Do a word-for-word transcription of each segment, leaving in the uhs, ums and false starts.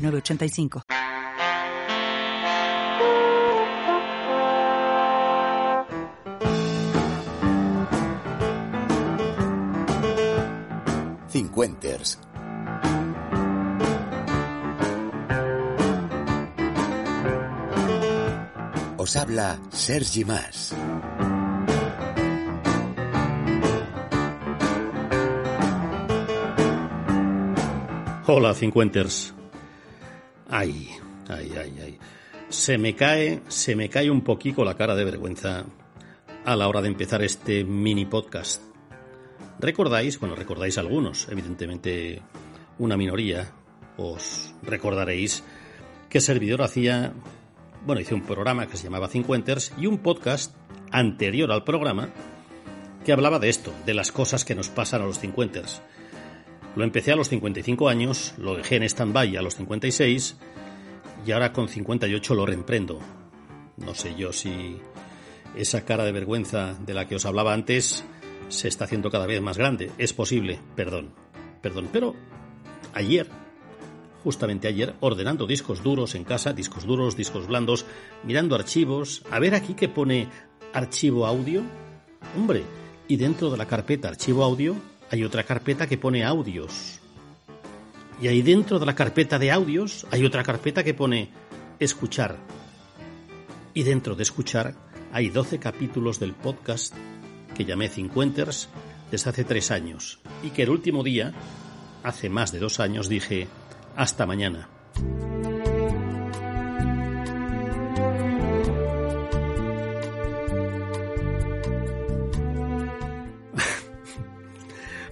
nueve ochenta y cinco. Cincuenters. Os habla Sergi Mas. Hola, Cincuenters. Ay, ay, ay, ay. Se me cae, se me cae un poquito la cara de vergüenza a la hora de empezar este mini podcast. ¿Recordáis? Bueno, recordáis algunos, evidentemente una minoría. Os recordaréis que Servidor hacía, bueno, hice un programa que se llamaba Cincuenters y un podcast anterior al programa que hablaba de esto, de las cosas que nos pasan a los Cincuenters. Lo empecé a los cincuenta y cinco años, lo dejé en stand-by a los cincuenta y seis y ahora con cincuenta y ocho lo reemprendo. No sé yo si esa cara de vergüenza de la que os hablaba antes se está haciendo cada vez más grande. Es posible, perdón, perdón. Pero ayer, justamente ayer, ordenando discos duros en casa, discos duros, discos blandos, mirando archivos, a ver aquí que pone archivo audio, hombre, y dentro de la carpeta archivo audio hay otra carpeta que pone audios. Y ahí dentro de la carpeta de audios hay otra carpeta que pone escuchar. Y dentro de escuchar hay doce capítulos del podcast que llamé Cincuenters desde hace tres años. Y que el último día, hace más de dos años, dije hasta mañana.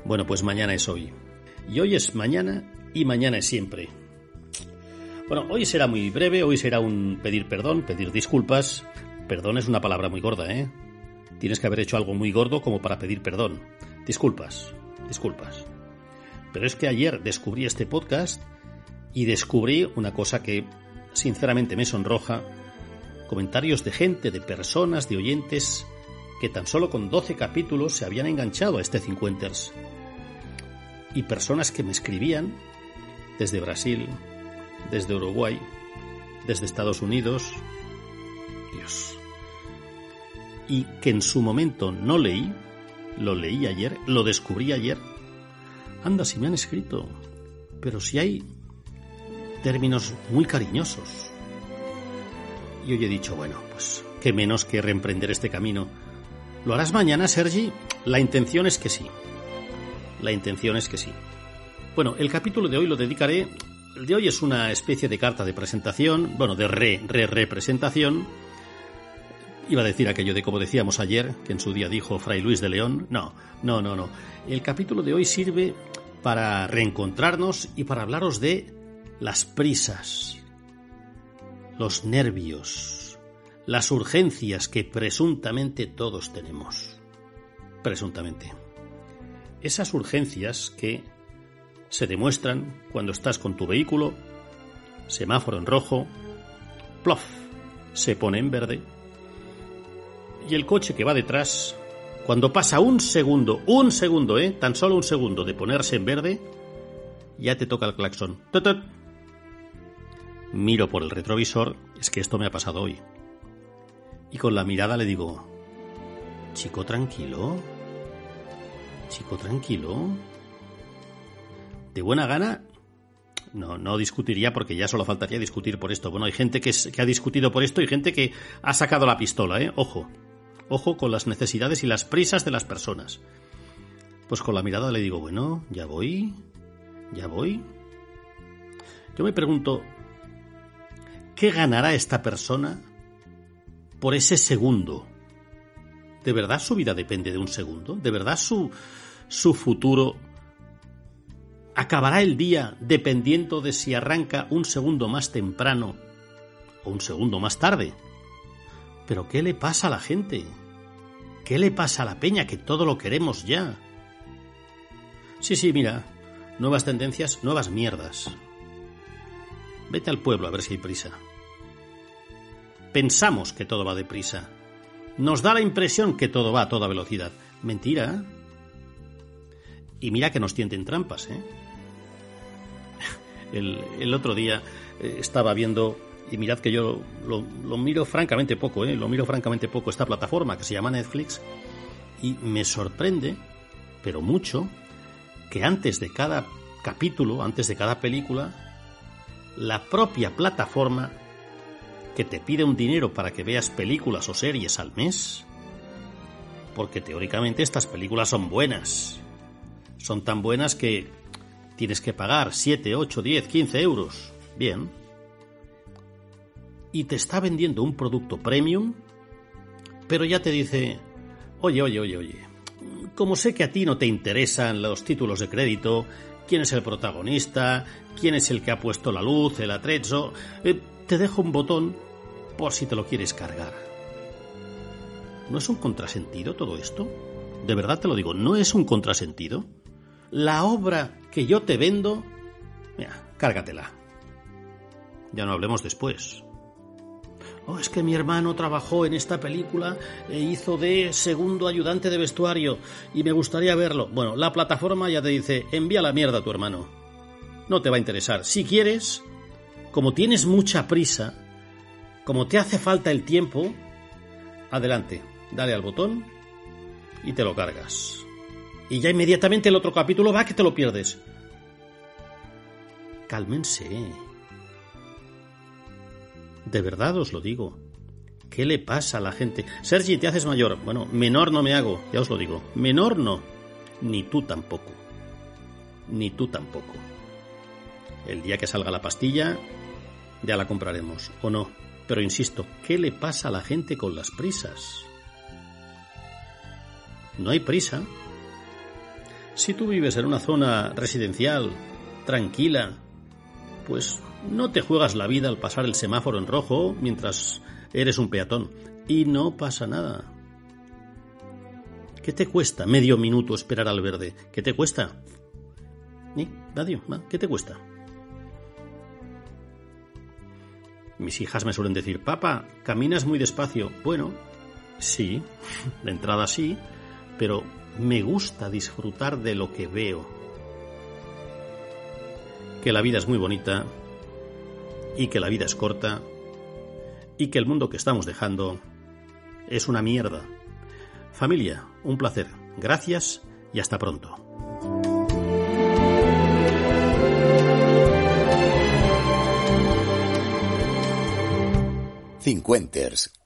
Bueno, pues mañana es hoy. Y hoy es mañana y mañana es siempre. Bueno, hoy será muy breve, hoy será un pedir perdón, pedir disculpas. Perdón es una palabra muy gorda, ¿eh? Tienes que haber hecho algo muy gordo como para pedir perdón. Disculpas, disculpas. Pero es que ayer descubrí este podcast y descubrí una cosa que sinceramente me sonroja. Comentarios de gente, de personas, de oyentes que tan solo con doce capítulos se habían enganchado a este Cincuenters. Y personas que me escribían desde Brasil, desde Uruguay, desde Estados Unidos, Dios, y que en su momento no leí, lo leí ayer, lo descubrí ayer. Anda, si me han escrito, pero si hay términos muy cariñosos. Y hoy he dicho, bueno, pues qué menos que reemprender este camino. ¿Lo harás mañana, Sergi? La intención es que sí. La intención es que sí. Bueno, el capítulo de hoy lo dedicaré... El de hoy es una especie de carta de presentación, bueno, de re, re, representación. Iba a decir aquello de como decíamos ayer, que en su día dijo Fray Luis de León. No, no, no, no. El capítulo de hoy sirve para reencontrarnos y para hablaros de las prisas, los nervios, las urgencias que presuntamente todos tenemos. Presuntamente. Esas urgencias que se demuestran cuando estás con tu vehículo, semáforo en rojo, plof, se pone en verde, y el coche que va detrás, cuando pasa un segundo, un segundo, eh, tan solo un segundo de ponerse en verde, ya te toca el claxon. ¡Tot! Miro por el retrovisor, es que esto me ha pasado hoy, y con la mirada le digo, chico, tranquilo. Chico, tranquilo. ¿De buena gana? No, no discutiría porque ya solo faltaría discutir por esto. Bueno, hay gente que, es, que ha discutido por esto y gente que ha sacado la pistola, ¿eh? Ojo. Ojo con las necesidades y las prisas de las personas. Pues con la mirada le digo, bueno, ya voy. Ya voy. Yo me pregunto, ¿qué ganará esta persona por ese segundo? ¿De verdad su vida depende de un segundo? ¿De verdad su, su futuro acabará el día dependiendo de si arranca un segundo más temprano o un segundo más tarde. Pero ¿qué le pasa a la gente? ¿Qué le pasa a la peña que todo lo queremos ya? Sí, sí, mira, nuevas tendencias, nuevas mierdas. Vete al pueblo a ver si hay prisa. Pensamos que todo va deprisa. Nos da la impresión que todo va a toda velocidad. Mentira. Y mira que nos tienden trampas, ¿eh? El, el otro día estaba viendo, y mirad que yo lo, lo miro francamente poco, ¿eh? Lo miro francamente poco, esta plataforma que se llama Netflix, y me sorprende, pero mucho, que antes de cada capítulo, antes de cada película, la propia plataforma, que te pide un dinero para que veas películas o series al mes, porque teóricamente estas películas son buenas. Son tan buenas que tienes que pagar siete, ocho, diez, quince euros. Bien. Y te está vendiendo un producto premium, pero ya te dice, oye, oye, oye, oye, como sé que a ti no te interesan los títulos de crédito, quién es el protagonista, quién es el que ha puesto la luz, el atrezo, eh, te dejo un botón por si te lo quieres cargar. ¿No es un contrasentido todo esto? De verdad te lo digo, ¿no es un contrasentido? La obra que yo te vendo, mira, cárgatela. Ya no hablemos después. Oh, es que mi hermano trabajó en esta película e hizo de segundo ayudante de vestuario y me gustaría verlo. Bueno, la plataforma ya te dice, envía la mierda a tu hermano. No te va a interesar. Si quieres, como tienes mucha prisa, como te hace falta el tiempo, adelante, dale al botón y te lo cargas. Y ya inmediatamente el otro capítulo va que te lo pierdes. Cálmense. De verdad os lo digo. ¿Qué le pasa a la gente? Sergi, te haces mayor. Bueno, menor no me hago, ya os lo digo. Menor no. Ni tú tampoco. Ni tú tampoco. El día que salga la pastilla, ya la compraremos, o no. Pero insisto, ¿qué le pasa a la gente con las prisas? No hay prisa. Si tú vives en una zona residencial, tranquila, pues no te juegas la vida al pasar el semáforo en rojo mientras eres un peatón. Y no pasa nada. ¿Qué te cuesta medio minuto esperar al verde? ¿Qué te cuesta? ¿Qué te cuesta? Mis hijas me suelen decir, papá, caminas muy despacio. Bueno, sí, de entrada sí, pero me gusta disfrutar de lo que veo. Que la vida es muy bonita y que la vida es corta y que el mundo que estamos dejando es una mierda. Familia, un placer. Gracias y hasta pronto. Cincuenters.